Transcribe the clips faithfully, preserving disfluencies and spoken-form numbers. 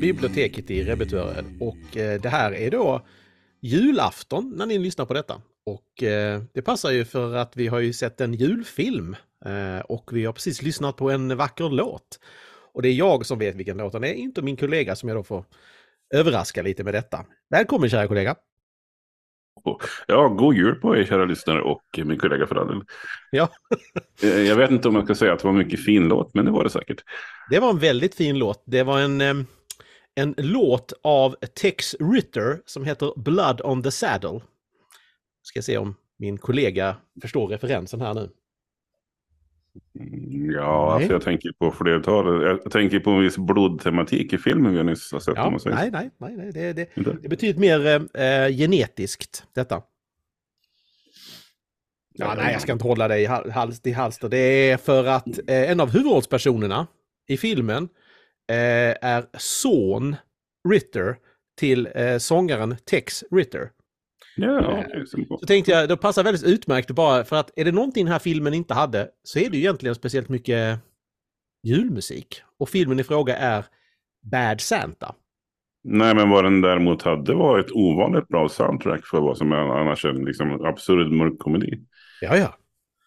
Biblioteket i Rebetörer, och eh, det här är då julafton när ni lyssnar på detta, och eh, det passar ju för att vi har ju sett en julfilm eh, och vi har precis lyssnat på en vacker låt, och det är jag som vet vilken låt den är, inte min kollega som jag då får överraska lite med detta. Välkommen kära kollega. Ja, god jul på er kära lyssnare och min kollega för all del. Ja. Jag vet inte om jag ska säga att det var en mycket fin låt, men det var det säkert. Det var en väldigt fin låt. Det var en eh, En låt av Tex Ritter som heter Blood on the Saddle. Ska se om min kollega förstår referensen här nu. Ja, alltså jag tänker på flertal. Jag tänker på en viss blodtematik i filmen vi nyss har sett. Ja, man säger. Nej, nej, nej, nej. Det, det, det betyder mer eh, genetiskt, detta. Ja, nej, jag ska inte hålla dig hals till hals. Det är för att eh, en av huvudrollspersonerna i filmen är son Ritter till sångaren Tex Ritter. Ja, så tänkte jag, det passar väldigt utmärkt bara för att är det någonting den här filmen inte hade så är det ju egentligen speciellt mycket julmusik. Och filmen i fråga är Bad Santa. Nej, men vad den däremot hade var ett ovanligt bra soundtrack för vad som annars är liksom absurd mörk komedi. Ja, ja.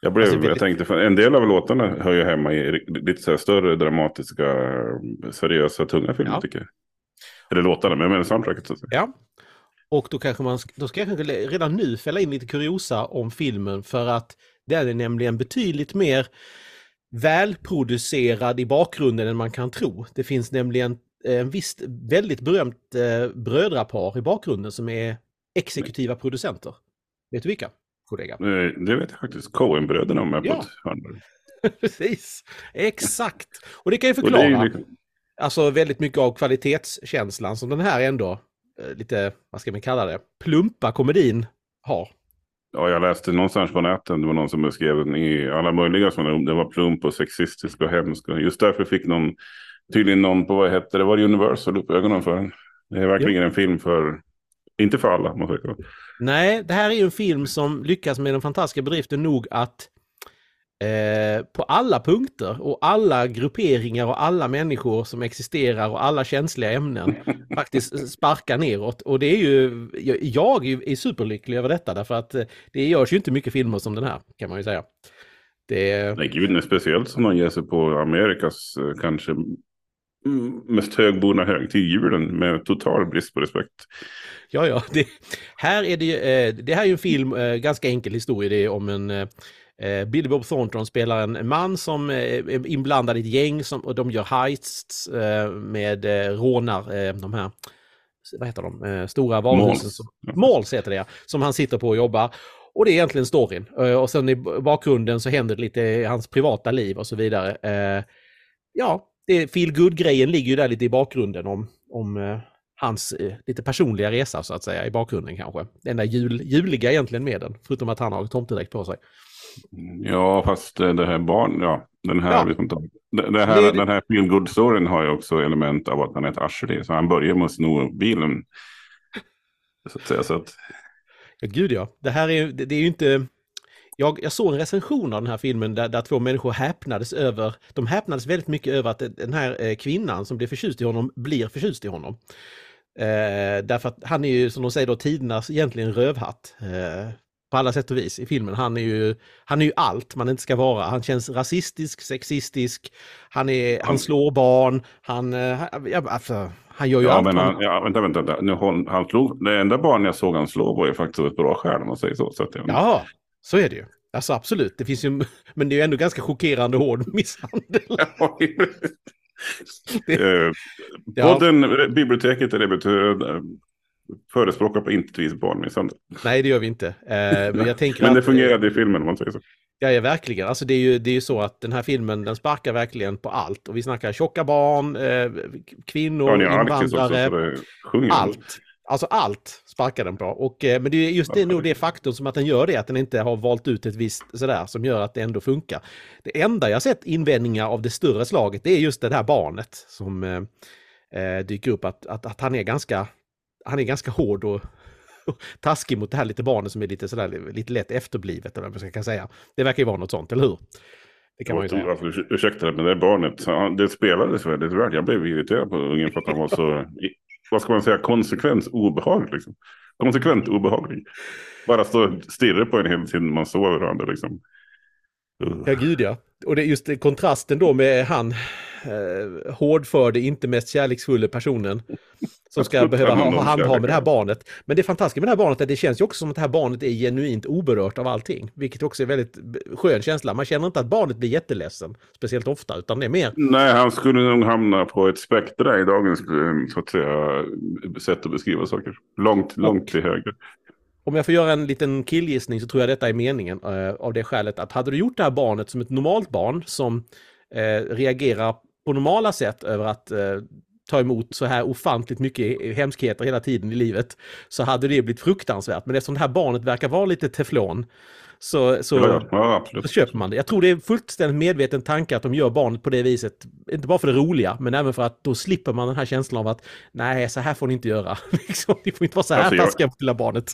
Jag, blev, alltså, jag tänkte, för en del av låtarna hör ju hemma i lite så här större, dramatiska, seriösa, tunga filmer, ja, tycker jag. Eller låtarna, men jag menar soundtracket så att säga. Ja, och då kanske man då ska jag kanske redan nu fälla in lite kuriosa om filmen, för att den är nämligen betydligt mer välproducerad i bakgrunden än man kan tro. Det finns nämligen en visst väldigt berömt eh, brödrapar i bakgrunden som är exekutiva producenter. Vet du vilka? Kollega. Det vet jag faktiskt. Coen-bröderna om jag ja. på ett Precis, exakt. Och det kan ju förklara och det är... alltså väldigt mycket av kvalitetskänslan som den här ändå lite, vad ska man kalla det, plumpa komedin har. Ja, jag läste någonstans på nätet, det var någon som beskrev i alla möjliga sådana, det var plump och sexistisk och hemskt. Just därför fick någon, tydligen någon på, vad hette det, var det Universal upp ögonen för den. Det är verkligen ja. en film för... Inte för alla, man tycker. Nej, det här är ju en film som lyckas med den fantastiska bedriften nog att eh, på alla punkter och alla grupperingar och alla människor som existerar och alla känsliga ämnen faktiskt sparkar neråt. Och det är ju, jag, jag är superlycklig över detta, därför att det görs ju inte mycket filmer som den här, kan man ju säga. Det... Nej, gud, är speciellt som man ger sig på Amerikas kanske... mest högborna hög till julen med total brist på respekt. Ja, ja. Det, här är det, det här är ju en film, ganska enkel historia. Det är om en Billy Bob Thornton spelar en man som är inblandad i ett gäng som, och de gör heists med rånar de här, vad heter de? Stora varuhusen. Malls. Malls heter det, ja, som han sitter på och jobbar. Och det är egentligen storyn. Och sen i bakgrunden så händer det lite i hans privata liv och så vidare. Ja, feel good-grejen ligger ju där lite i bakgrunden om, om eh, hans eh, lite personliga resa så att säga, i bakgrunden kanske. Den där jul, juliga egentligen med den, förutom att han har tomtedräkt på sig. Ja, fast det här barn, ja, den här, ja. Liksom, den, den här, det, det... den här feel good-storyn har ju också element av att han är ett arsle, så han börjar med att sno bilen. Så att säga, så att... Ja, gud ja. Det här är, det, det är ju inte... Jag, jag såg en recension av den här filmen där, där två människor häpnades över, de häpnades väldigt mycket över att den här kvinnan som blev förtjust i honom blir förtjust i honom. Eh, därför att han är ju, som de säger då, tidernas egentligen rövhatt eh, på alla sätt och vis i filmen. Han är ju, han är ju allt man inte ska vara. Han känns rasistisk, sexistisk, han, är, han slår barn, han, ja, alltså, han gör ju ja, allt. Men han, ja, vänta, vänta, vänta. Nu, han, han slog, det enda barn jag såg han slå var ju faktiskt ett bra skär, om man säger så. så att jag... Ja. Så är det ju. Alltså absolut, det finns ju, men det är ju ändå ganska chockerande hård misshandel. Ja, det... eh, ja. Podden, biblioteket eller biblioteket förespråkar på intet vis barnmisshandel. Nej, det gör vi inte. Eh, men jag tänker men det att, fungerade i filmen om man säger så. Ja, ja, verkligen. Alltså det är ju det är ju så att den här filmen, den sparkar verkligen på allt. Och vi snackar tjocka barn, eh, kvinnor, ja, invandrare, allt. Alltså allt sparkar den på. Och, eh, men det är just det, nog det faktum som att den gör det, att den inte har valt ut ett visst sådär som gör att det ändå funkar. Det enda jag sett invändningar av det större slaget, det är just det här barnet som eh, dyker upp. Att, att, att han är ganska, han är ganska hård och taskig mot det här lite barnet som är lite sådär, lite lätt efterblivet eller vad man ska säga. Det verkar ju vara något sånt, eller hur? Det kan man ju säga. Ja, för, ursäkta, men det barnet, han, det spelades väldigt väl. Jag blev irriterad på ungen för att han var så, vad ska man säga, konsekvens obehaglig liksom. Konsekvent obehaglig. Bara stå stirra på en hela tiden man sover varandra liksom. Uh. Ja, gud ja. Och det är just kontrasten då med han eh, hårdförde, inte mest kärleksfulla personen som ska behöva ha handha med det här barnet. Men det fantastiska med det här barnet är att det känns ju också som att det här barnet är genuint oberört av allting. Vilket också är väldigt skön känsla. Man känner inte att barnet blir jätteledsen speciellt ofta, utan det är mer... Nej, han skulle nog hamna på ett spektra i dagens så att säga, sätt att beskriva saker. Långt, långt och till höger. Om jag får göra en liten killgissning så tror jag detta är meningen eh, av det skälet att hade du gjort det här barnet som ett normalt barn som eh, reagerar på normala sätt över att... Eh, ta emot så här ofantligt mycket hemskheter hela tiden i livet, så hade det blivit fruktansvärt. Men eftersom det här barnet verkar vara lite teflon så, så, ja, ja, så köper man det. Jag tror det är fullständigt medveten tanke att de gör barnet på det viset, inte bara för det roliga, men även för att då slipper man den här känslan av att nej, så här får ni inte göra. Liksom, ni får inte vara så här alltså, taskiga jag... på lilla barnet.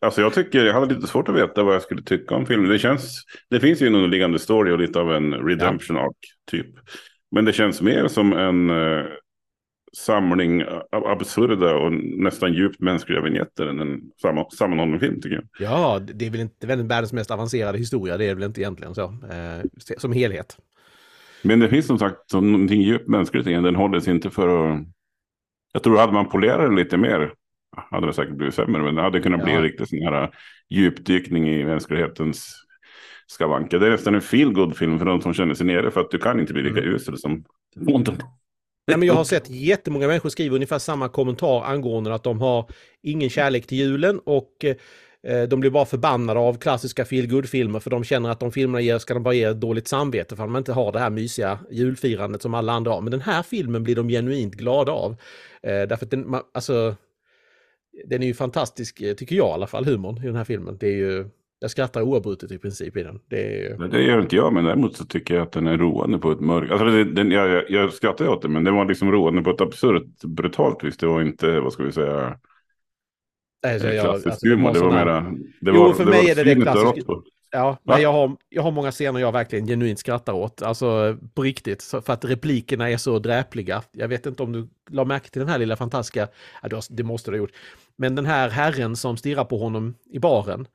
Alltså jag tycker, jag hade lite svårt att veta vad jag skulle tycka om filmen. Det känns, det finns ju en underliggande story och lite av en redemption arc typ. Men det känns mer som en samling av absurda och nästan djupt mänskliga vignetter än en samman- sammanhållen film tycker jag. Ja, det är väl inte världens mest avancerade historia, det är väl inte egentligen så, eh, som helhet. Men det finns som sagt någonting djupt mänskligt igen, den hålls inte för att... Jag tror hade man polerat den lite mer hade det säkert blivit sämre, men det hade kunnat ja. bli en riktigt sån här djupdykning i mänsklighetens skavanker. Det är nästan en feel-good film för de som känner sig nere, för att du kan inte bli lika mm. usel som Montan. Nej, men jag har sett jättemånga människor skriva ungefär samma kommentar angående att de har ingen kärlek till julen och eh, de blir bara förbannade av klassiska feel-good-filmer för de känner att de filmerna ger, ska de bara ge dåligt samvete för att man inte har det här mysiga julfirandet som alla andra har. Men den här filmen blir de genuint glada av. Eh, därför att den, man, alltså, den är ju fantastisk, tycker jag i alla fall, humorn i den här filmen. Det är ju... Jag skrattar oavbrutet i princip i den. Det, är... det gör inte jag, men däremot så tycker jag att den är roande på ett mörkt... Alltså det, den, jag, jag skrattar åt det, men det var liksom roande på ett absurt, brutalt vis. Det var inte, vad ska vi säga, alltså, jag, klassisk alltså, humor. Det var, var mera... Det jo, var, för det mig var är det det klassisk... Ja, men jag har, jag har många scener jag verkligen genuint skrattar åt. Alltså på riktigt, för att replikerna är så dräpliga. Jag vet inte om du la märke till den här lilla fantastiska... Ja, det måste du ha gjort. Men den här herren som stirrar på honom i baren...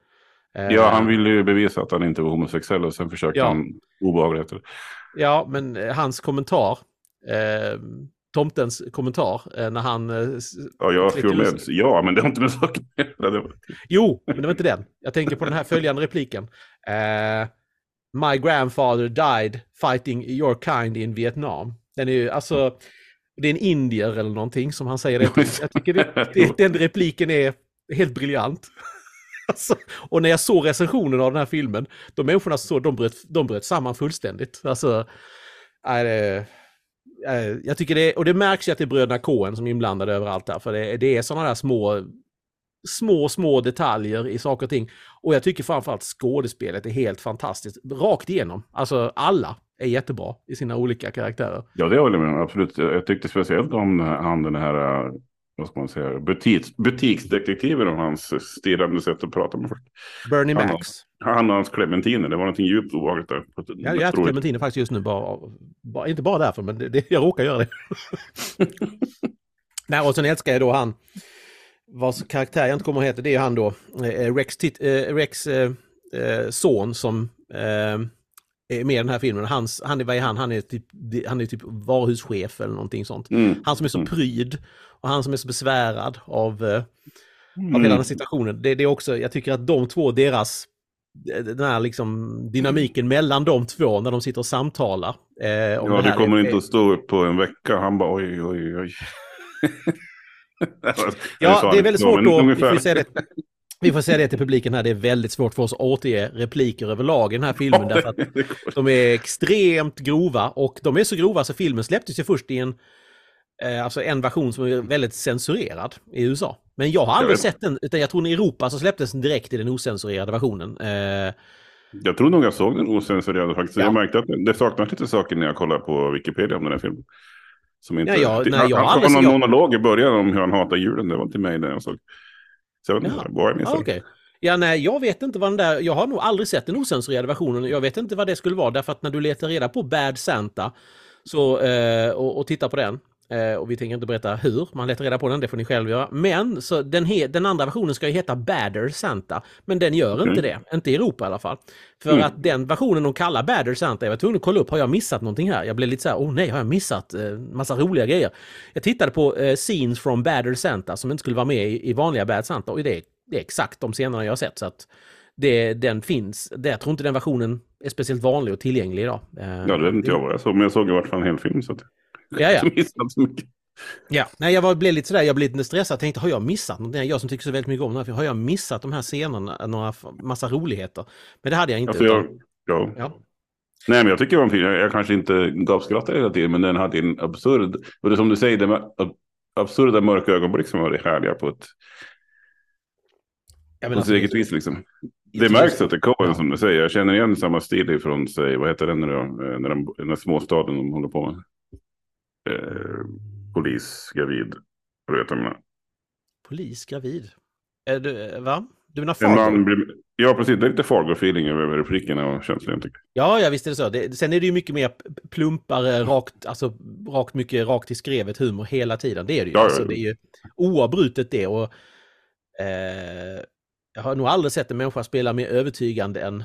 Ja, han ville ju bevisa att han inte var homosexuell och sen försökte ja. han obehagligt. Ja, men hans kommentar, eh, tomtens kommentar, eh, när han... Eh, ja, jag med. ja, men det har inte med saker. Jo, men det var inte den. Jag tänker på den här följande repliken. Eh, My grandfather died fighting your kind in Vietnam. Den är ju, alltså, det är en indier eller någonting som han säger. Det. Jag tycker det, det, den repliken är helt briljant. Alltså, och när jag såg recensionen av den här filmen, de människorna så de bröt, de bröt samman fullständigt. Alltså, äh, äh, jag tycker det, och det märks ju att det är bröderna Coen som är inblandade överallt där, för det, det är sådana där små, små, små detaljer i saker och ting. Och jag tycker framförallt skådespelet är helt fantastiskt, rakt igenom. Alltså alla är jättebra i sina olika karaktärer. Ja, det håller jag med, absolut. Jag tyckte speciellt om han den här... vad ska man säga, butiks, butiksdetektiver om hans stirrande sätt att prata med folk. Bernie Mac. Han, han och hans clementiner, det var någonting djupt obehagligt där. Jag, jag äter clementiner faktiskt just nu, bara, bara, inte bara därför, men det, det, jag råkar göra det. Nej, och sen älskar jag då han, vars karaktär jag inte kommer att heta, det är han då, eh, Rex, tit, eh, Rex eh, eh, son som... Eh, med den här filmen. Hans, han, är, han, han, är typ, han är typ varuhuschef eller någonting sånt. Mm. Han som är så pryd och han som är så besvärad av, mm. av hela den situationen. Det, det är också, jag tycker att de två, deras den här liksom dynamiken mellan de två när de sitter och samtalar. Eh, om ja, det, det kommer är, inte att stå upp på en vecka. Han bara oj, oj, oj. det var, det ja, det är väldigt svårt då. Vi får säga det till publiken här, det är väldigt svårt för oss att återge repliker överlag i den här filmen, därför att de är extremt grova, och de är så grova så filmen släpptes ju först i en, eh, alltså en version som är väldigt censurerad i U S A. Men jag har aldrig jag sett den, utan jag tror i Europa så släpptes den direkt i den ocensurerade versionen. Eh, jag tror nog jag såg den ocensurerade faktiskt. Ja. Jag märkte att det saknas lite saker när jag kollar på Wikipedia om den här filmen. Som inte, ja, jag, till, nej, han jag han aldrig, någon jag... monolog i början om hur han hatar julen, det var inte mig när jag såg. Så ja. Ah, okay. ja, nej, jag vet inte vad den där, jag har nog aldrig sett den ocensurerade versionen, jag vet inte vad det skulle vara, därför att när du letar reda på Bad Santa så, eh, och, och tittar på den, eh, och vi tänker inte berätta hur man letar reda på den, det får ni själv göra, men så den, he, den andra versionen ska ju heta Badder Santa, men den gör mm. inte det, inte i Europa i alla fall, för mm. att den versionen de kallar Badder Santa, jag var tvungen att kolla upp, har jag missat någonting här? Jag blev lite så här, åh oh, nej, har jag missat eh, massa roliga grejer? Jag tittade på eh, scenes from Badder Santa som inte skulle vara med i, i vanliga Bad Santa, och det är, det är exakt de scenerna jag har sett, så att det, den finns, det, jag tror inte den versionen är speciellt vanlig och tillgänglig idag. Eh, ja, det vet inte jag vad jag såg, men jag såg i vart fan en hel film, så att ja, ja. ja. Nej, jag var, blev lite sådär, jag blev lite stressad och tänkte, har jag missat någonting? Jag som tycker så väldigt mycket om det här, har jag missat de här scenerna, några massa roligheter? Men det hade jag inte. Alltså, utan... jag, ja. Ja. Nej, men jag tycker det var en film, jag, jag kanske inte gapskrattade hela tiden, men den hade en absurd, och det som du säger, den ab- absurda mörka ögonblick som var det härliga på ett på alltså, eget vis liksom. Det märks att det är Coen, som du säger, jag känner igen samma stil ifrån sig, vad heter den nu då, när den, den här småstaden de håller på med. Eh, polis, gravid, du vet jag. Polis, gravid? Är du, va? Du menar Fargo? Ja, precis. Det är lite Fargo-feeling över replikerna och känslan, tycker jag. Ja, jag visste det så. Det, sen är det ju mycket mer plumpare, rakt, alltså rakt mycket rakt i skrevet humor hela tiden. Det är det ju. Ja, alltså, det är ju oavbrutet det. Och, eh, jag har nog aldrig sett en människa spela mer övertygande än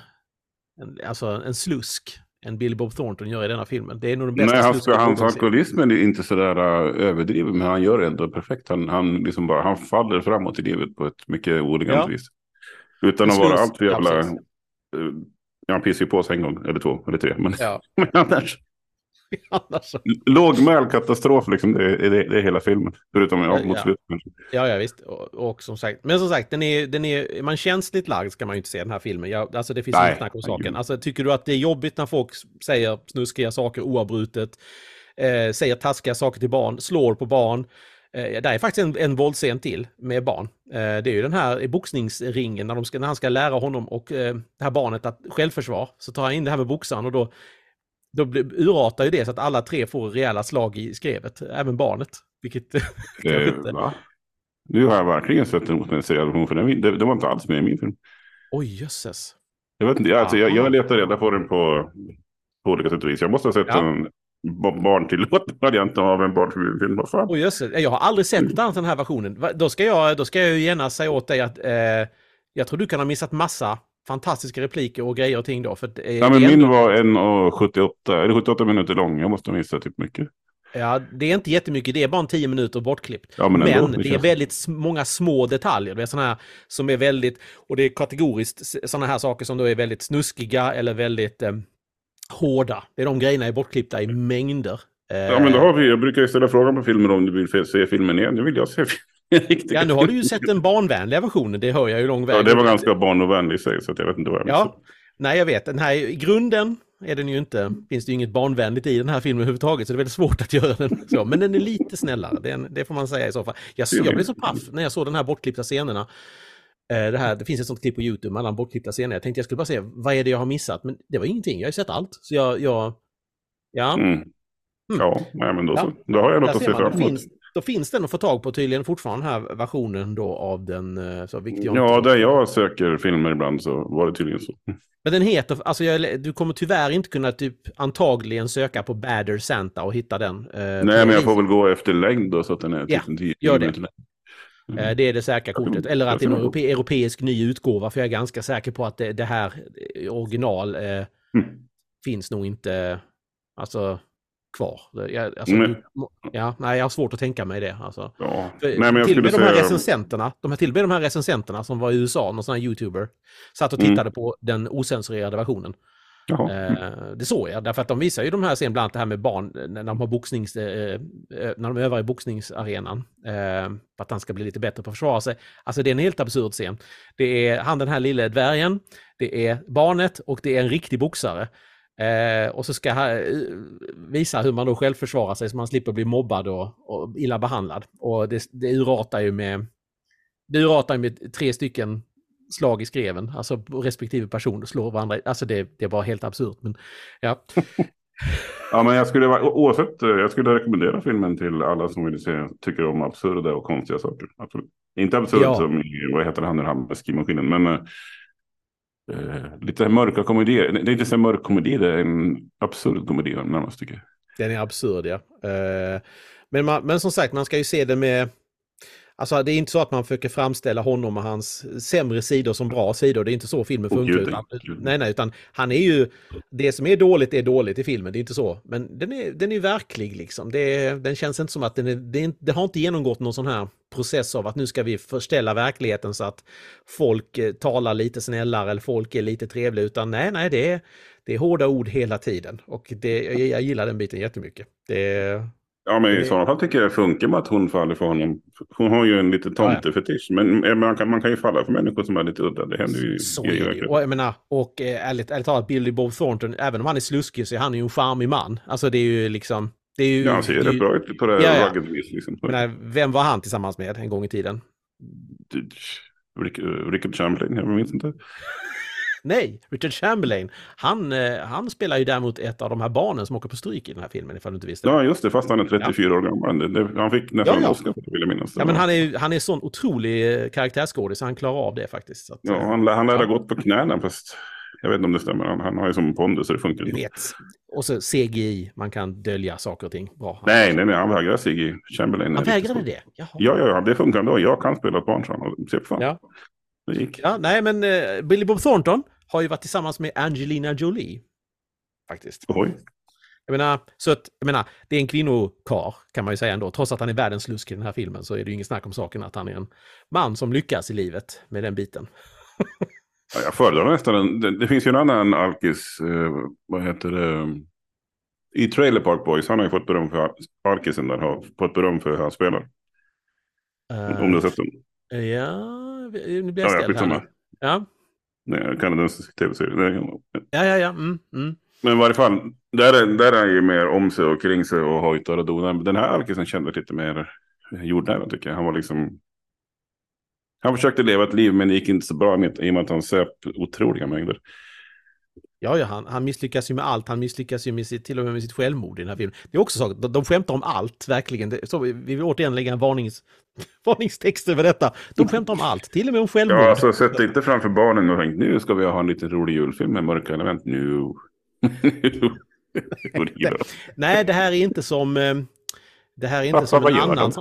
en, alltså, en slusk. En Billy Bob Thornton gör i denna filmen. Det är nog den bästa. Nej, alltså, hans alkoholismen är inte sådär uh, överdriven, men han gör det ändå perfekt. Han, han, liksom bara, han faller framåt i livet på ett mycket oelegant ja. vis. Utan det att vara allt för jävla... Uh, ja, han pissar ju på sig en gång, eller två, eller tre. Men, ja. men annars... annars... Lågmäld katastrof, liksom, det, det, det är hela filmen. Förutom ja, mot ja. slutet. Ja, ja, visst. Och, och som sagt, men som sagt, den är, den är, man känsligt lagd ska man ju inte se den här filmen. Jag, alltså det finns inget snack om saken. Alltså, tycker du att det är jobbigt när folk säger snuskiga saker oavbrutet, eh, säger taskiga saker till barn, slår på barn. Eh, det är faktiskt en, en våldscen till med barn. Eh, det är ju den här boxningsringen när, de ska, när han ska lära honom och eh, det här barnet att självförsvar, så tar han in det här med boxaren och då Då blir, urartar ju det så att alla tre får rejäla slag i skrevet, även barnet. Vilket eh, inte... Va? Nu har jag verkligen sett en otenserad version, för den, det, det var inte alls med i min film. Oj, oh, jösses. Jag vet inte, jag, alltså, jag, jag letar reda på den på, på olika sätt och vis. Jag måste ha sett ja. en barntillåten variant av en barnfilm. Åh, oh, jösses. Jag har aldrig sett mm. den här versionen. Då ska jag, då ska jag ju gärna säga åt dig att eh, jag tror du kan ha missat massa fantastiska repliker och grejer och ting då. För det är ja, men min var en sjuttioåtta, eller sjuttioåtta minuter lång, jag måste missa typ mycket. Ja, det är inte jättemycket, det är bara en tio minuter bortklippt. Ja, men men ändå, det, det är väldigt sm- många små detaljer, det är såna här som är väldigt, och det är kategoriskt såna här saker som då är väldigt snuskiga eller väldigt eh, hårda. Det är de grejerna är bortklippta i mängder. Eh, ja, men då har vi, jag brukar ju ställa frågan på filmer om du vill se filmen igen, nu vill jag se filmen. Ja, nu har du ju sett den barnvänliga versionen, det hör jag ju lång väg. Ja, det var ganska barnovänlig i sig, så att jag vet inte vad jag missade. Ja, nej jag vet, den här, i grunden är den ju inte, finns det ju inget barnvänligt i den här filmen överhuvudtaget, så det är väldigt svårt att göra den så, men den är lite snällare, det, en, det får man säga i så fall. Jag, jag blev så paff när jag såg den här bortklippta scenerna. Det, här, det finns ett sånt klipp på YouTube, mellan bortklippta scener, jag tänkte jag skulle bara se, vad är det jag har missat? Men det var ingenting, jag har ju sett allt, så jag, jag ja. Mm. Ja, nej, men då, ja. Så, då har jag något att se framför. Då finns den att få tag på tydligen fortfarande här versionen då av den så viktiga. Ja, där jag söker filmer ibland så var det tydligen så. Men den heter, alltså jag, du kommer tyvärr inte kunna typ antagligen söka på Badder Santa och hitta den. Eh, Nej, men jag får väl gå efter längd då så att den är typ tio. Ja, gör det. Mm. Det är det säkra kortet. Eller att det är en europe, europeisk ny utgåva, för jag är ganska säker på att det, det här original eh, mm. finns nog inte, alltså... kvar. Jag, alltså, nej. Ja, nej, jag har svårt att tänka mig det. Alltså. Ja. För, nej, men till och med säga... de här recensenterna, de här till och med de här recensenterna som var i U S A, någon sån här YouTuber, satt och tittade mm. på den ocensurerade versionen. Eh, det såg jag, därför att de visar ju de här scenen, bland annat det här med barn när de har boxnings, eh, när de övar i boxningsarenan eh, för att han ska bli lite bättre på att försvara sig. Alltså det är en helt absurd scen. Det är han, den här lilla dvärgen, det är barnet och det är en riktig boxare. Eh, och så ska han visa hur man då själv försvarar sig så man slipper bli mobbad och, och illa behandlad. Och det, det urartar ju med det urartar ju med tre stycken slag i skreven, alltså respektive person slår varandra, alltså det, det var helt absurt, men ja. Ja, men jag skulle oavsett, jag skulle rekommendera filmen till alla som vill se, tycker om absurda och konstiga saker. Absolut. Inte absurd ja. Som vad heter han, den här med skrivmaskinen, men eh, lite mörka komedier. Det är inte så mörk komedi, det är en absurd komedi närmast, tycker jag. Den är absurd, ja. Eh, men, man, men som sagt, man ska ju se det med. Alltså det är inte så att man försöker framställa honom och hans sämre sidor som bra sidor. Det är inte så filmen funkar. Oh, utan, nej, nej, utan han är ju, det som är dåligt är dåligt i filmen, det är inte så. Men den är, den är verklig liksom. Det, den känns inte som att den, är, det, är, det har inte genomgått någon sån här process av att nu ska vi förställa verkligheten så att folk talar lite snällare eller folk är lite trevliga. Utan nej, nej, det är, det är hårda ord hela tiden. Och det, jag, jag gillar den biten jättemycket. Det Ja, men i sådana fall tycker jag det funkar med att hon faller för honom. Hon har ju en liten tomtefetisch, men man kan, man kan ju falla för människor som är lite udda. Det händer ju. Så är det ju. Och jag menar, och ärligt, ärligt talat, Billy Bob Thornton, även om han är sluskig så är han ju en charmig man. Alltså det är ju liksom. Det är ju, ja, han ser det, det ju bra ut på det här ragget vis. Liksom. Menar, vem var han tillsammans med en gång i tiden? Richard Chamberlain, jag minns inte. Nej, Richard Chamberlain. Han, han spelar ju däremot ett av de här barnen som åker på stryk i den här filmen, ifall du inte visste det. Ja, just det, fast han är trettiofyra ja. År gammal. Han fick nästan en ja, ja. Oscar, vill jag minnas. Ja, men han är, han är sån otrolig karaktärsskådis så han klarar av det faktiskt. Så att, ja, han, han lär ha gått på knäna, fast jag vet inte om det stämmer. Han, han har ju som pondus, så det funkar inte. Och så C G I, man kan dölja saker och ting. Bra. Nej, nej, nej, han vägrade C G I. Chamberlain. Han vägrade det? Jaha. Ja, ja, det funkar ändå. Jag kan spela ett barn, så han ser fan. Ja. Ja, nej, men uh, Billy Bob Thornton har ju varit tillsammans med Angelina Jolie faktiskt. Oj. Jag menar, så att, jag menar, det är en kvinnokar kan man ju säga ändå. Trots att han är världens slusk i den här filmen så är det ju ingen snack om saken att han är en man som lyckas i livet med den biten. Ja, jag föredrar nästan. Det, det finns ju en annan alkis, eh, vad heter det, i Trailer Park Boys. Han har ju fått beröm för alkisen där, har fått beröm för hur han spelar. Uh, om du har sett den. Ja. Nu blir jag ställd ja, jag här. Ja. Nej, kanadensisk tv-serie. Ja, ja, ja. Mm, mm. Men i varje fall, där är, där är han ju mer om sig och kring sig och hojtar och donar. Den här alkisen kändes lite mer jordnära, tycker jag. Han var liksom. Han försökte leva ett liv, men det gick inte så bra med, i och med att han söp otroliga mängder. Ja, ja han, han misslyckas ju med allt. Han misslyckas ju med sitt, till och med med sitt självmord i den här filmen. Det är också så, de, de skämtar om allt, verkligen. Det, så vi, vi vill återigen lägga en varnings, varningstext över detta. De skämtar om allt, till och med om självmord. Ja, alltså sätt inte framför barnen och tänk, nu ska vi ha en liten rolig julfilm med mörka element. Nu. Nej, det här är inte som. Det här är inte som en annan.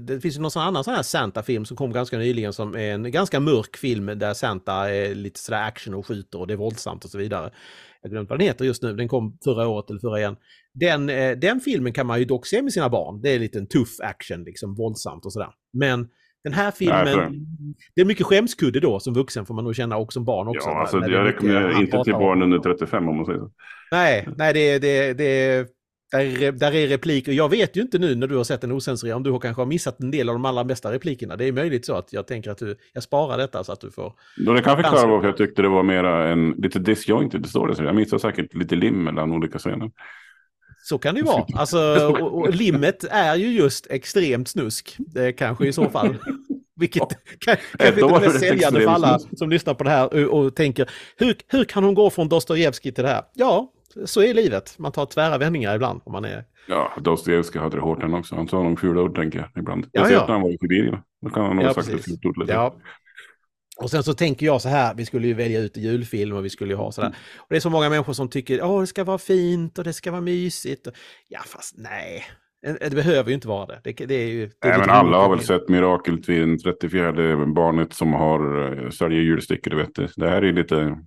Det finns ju någon sån annan sån här Santa-film som kom ganska nyligen som är en ganska mörk film där Santa är lite sådär action och skjuter och det är våldsamt och så vidare. Jag glömde vad den heter just nu, den kom förra året eller förra igen. Den, den filmen kan man ju dock se med sina barn, det är lite en tuff action liksom, våldsamt och sådär. Men den här filmen, nej, det är mycket skämskudde då som vuxen får man nog känna och som barn också. Ja, alltså, jag rekommenderar inte till barn under trettiofem om man säger så. Nej, nej det, det, det Där, där är repliker. Jag vet ju inte nu när du har sett en osensurerad om du har kanske har missat en del av de allra bästa replikerna. Det är möjligt så att jag tänker att du, jag sparar detta så att du får. Då det kan förklara varför jag tyckte det var mera en lite disjointed story. Jag missade säkert lite lim mellan olika scener. Så kan det ju vara. Alltså, och, och limmet är ju just extremt snusk. Det kanske i så fall. Vilket kan, kanske inte mest säljande för alla som lyssnar på det här och, och tänker hur, hur kan hon gå från Dostoyevsky till det här? Ja. Så är livet. Man tar tvära vändningar ibland om man är. Ja, Dostoyevsky hade det hårt än också. Han sa någon fula ord, tänker jag, ibland. Jag ja, ser ja. Att han var i Sibirien. Då kan han nog ja, sagt precis. Det fult ja. Och sen så tänker jag så här, vi skulle ju välja ut julfilm och vi skulle ju ha sådär. Mm. Och det är så många människor som tycker, åh, det ska vara fint och det ska vara mysigt. Och ja, fast nej. Det behöver ju inte vara det. det, det, är ju, det är nej, alla har väl sett miraklet vid den trettiofjärde barnet som har säljer julstickor, vet du. Det här är lite.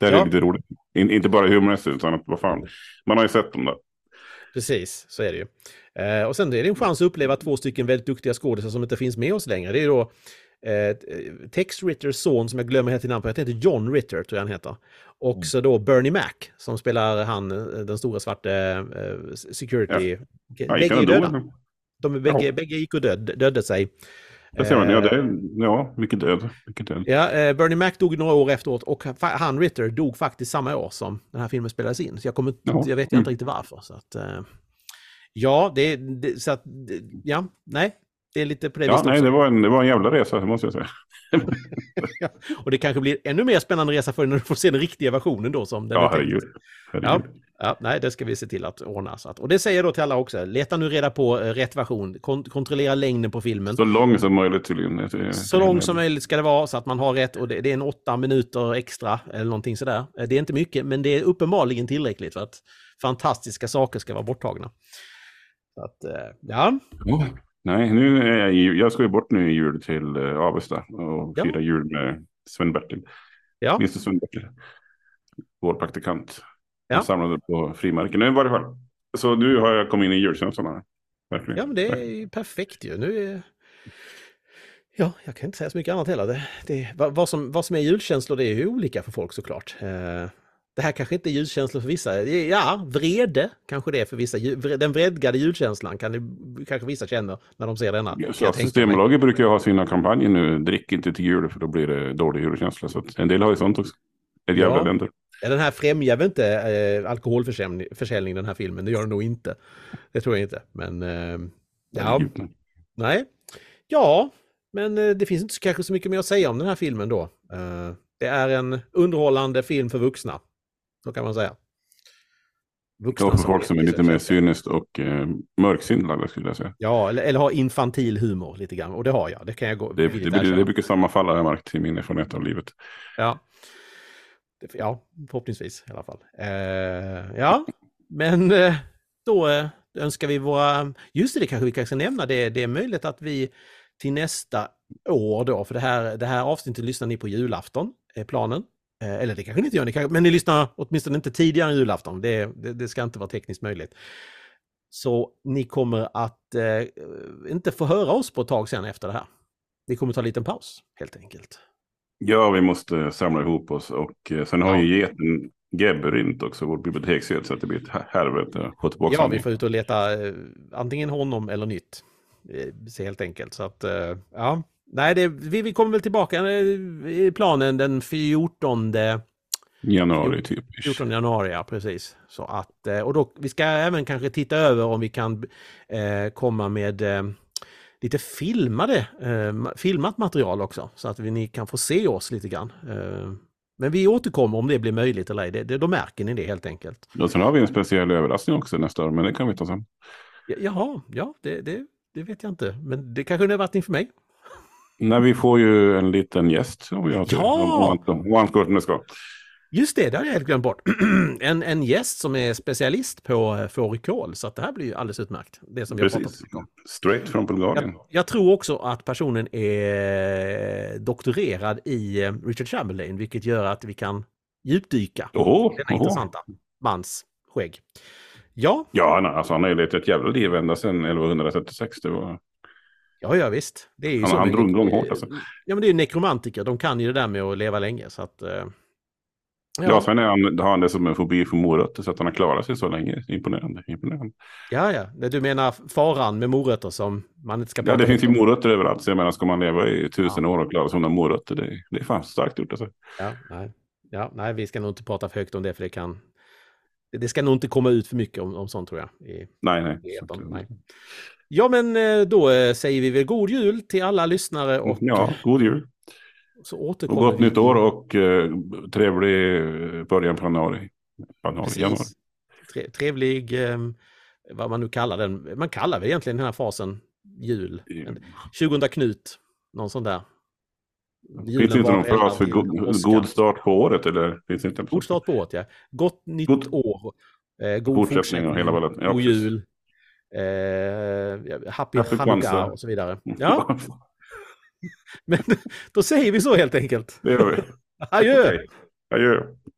Det är ja. Lite roligt. In, inte bara humormässigt utan att, vad fan, man har ju sett dem där. Precis, så är det ju. Eh, och sen är det en chans att uppleva två stycken väldigt duktiga skådespelare som inte finns med oss längre. Det är då eh, Tex Ritters son, som jag glömmer helt i namn på, heter John Ritter, tror jag han heter. Och mm. så då Bernie Mac, som spelar han, den stora svarte eh, security. Ja. Bägge är döda. De, bägge, ja. bägge gick och död, dödde sig. Jag ser man, ja, det, ja, mycket död. Mycket död. Ja, Bernie Mac dog några år efteråt, och han Ritter dog faktiskt samma år som den här filmen spelades in. Så jag, kommer, ja. jag vet inte mm. riktigt varför. Så att, ja, det, det, så att, ja, nej, det är lite på det viset. Ja, nej, det var, en, det var en jävla resa, måste jag säga. Ja, och det kanske blir ännu mer spännande resa för när du får se den riktiga versionen då. Som den ja, herregud. Ja, ja, nej, det ska vi se till att ordna. Så att, och det säger jag då till alla också. Leta nu reda på rätt version. Kon- kontrollera längden på filmen. Så lång som möjligt tydligen. Så, så lång som möjligt ska det vara så att man har rätt. Och det, det är en åtta minuter extra eller någonting sådär. Det är inte mycket, men det är uppenbarligen tillräckligt för att fantastiska saker ska vara borttagna. Så att, ja. Oh. Nej, nu är jag, jag ska ju bort nu i jul till Avesta och ja. fira jul med Sven Bertil. Ja. Minns du Sven Bertil? Vår praktikant. Ja. Samlade på frimärken. Nu i varje fall. Så nu har jag kommit in i julkänslan här. Verkligen. Ja, men det är perfekt ju. Nu är... Ja, jag kan inte säga så mycket annat heller. Det, det, vad, som, vad som är julkänslor, det är ju olika för folk såklart. Eh... Det här kanske inte är julkänslor för vissa. Ja, vrede kanske det är för vissa. Den vredgade julkänslan kan det kanske vissa känna när de ser denna. Ja, så Systembolaget brukar ju ha sina kampanjer nu. Drick inte till jul, för då blir det dålig julkänsla. Så en del har ju sånt också. Ett jävla ja. länder. Den här främjar väl inte eh, alkoholförsäljning, den här filmen. Det gör den nog inte. Det tror jag inte. Men eh, ja. Nej. Ja, men eh, det finns inte kanske så mycket mer att säga om den här filmen då. Eh, det är en underhållande film för vuxna. Så kan man säga. Vuxna ja, för folk som är lite mer cyniskt och eh, mörksyndlade skulle jag säga. Ja, eller, eller har infantil humor lite grann. Och det har jag. Det kan jag gå. Det, det, det, det brukar sammanfalla jag märkt i min erfarenhet av livet. Ja. Ja, förhoppningsvis i alla fall. Eh, ja, men eh, då eh, önskar vi våra... Just det, det kanske vi kanske nämna. Det, det är möjligt att vi till nästa år då, för det här, det här avsnittet lyssnar ni på julafton, är planen. Eller det kanske ni inte gör, ni kanske, men ni lyssnar åtminstone inte tidigare än julafton. Det, det, det ska inte vara tekniskt möjligt. Så ni kommer att eh, inte få höra oss på ett tag sen efter det här. Ni kommer ta en liten paus, helt enkelt. Ja, vi måste samla ihop oss. Och eh, sen har ja. ju geten Gebberint också, vår biblioteksged, så att det blir ett härvete. Ja, vi får ut och leta eh, antingen honom eller nytt. Eh, helt enkelt, så att eh, ja... Nej, det, vi, vi kommer väl tillbaka i planen den fjortonde januari typ. fjortonde januari, ja, precis. Så att, och då, vi ska även kanske titta över om vi kan eh, komma med eh, lite filmade, eh, filmat material också. Så att vi, ni kan få se oss lite grann. Eh, men vi återkommer om det blir möjligt eller ej. Det, det, då märker ni det helt enkelt. Och sen har vi en speciell överraskning också nästa år, men det kan vi ta sen. Jaha, ja, det, det, det vet jag inte. Men det kanske är en överraskning för mig. Nej, vi får ju en liten gäst. Om jag ja! Om ska. Just det, det har jag helt glömt bort. en, en gäst som är specialist på fårikål, så att det här blir ju alldeles utmärkt. Det som Precis. Jag pratat om. Straight från Bulgarien. Jag, jag tror också att personen är doktorerad i Richard Chamberlain, vilket gör att vi kan djupdyka oho, denna oho. intressanta mans skägg. Ja, ja nej, alltså han har ju letat ett jävla liv ända sedan elva trettiosex, det var... Ja, ja, visst. Det är ju han, så han drog långt hårt, alltså. Ja, men det är ju nekromantiker. De kan ju det där med att leva länge, så att... Eh, ja, ja sen han, har han det som en fobi för morötter, så att han har klarat sig så länge. Imponerande, imponerande. Ja, ja. Du menar faran med morötter som man inte ska... Ja, det finns ju morötter överallt. Så jag menar, ska man leva i tusen ja. år och klara sådana morötter, det, det är fan starkt gjort, alltså. Ja, nej. Ja, nej, vi ska nog inte prata för högt om det, för det kan... Det ska nog inte komma ut för mycket om, om sånt, tror jag. I, nej, nej. I Edon, nej. Ja, men då säger vi väl god jul till alla lyssnare. Och... Ja, god jul. Så återkommer och gott vi. Nytt år och eh, trevlig början på januari. januari. Tre, trevlig, eh, vad man nu kallar den. Man kallar väl egentligen den här fasen jul. Mm. tjugonde Knut, någon sån där. Julen finns inte någon fras för god, god start på året? Eller? Finns inte god start på året, ja. Gott nytt god, år. Eh, god god fortsättning och hela valet. Ja, god jul. Eh, happy happy Hanukkah och så vidare. Ja. Men då säger vi så helt enkelt. Det gör vi. Adjö. Adjö.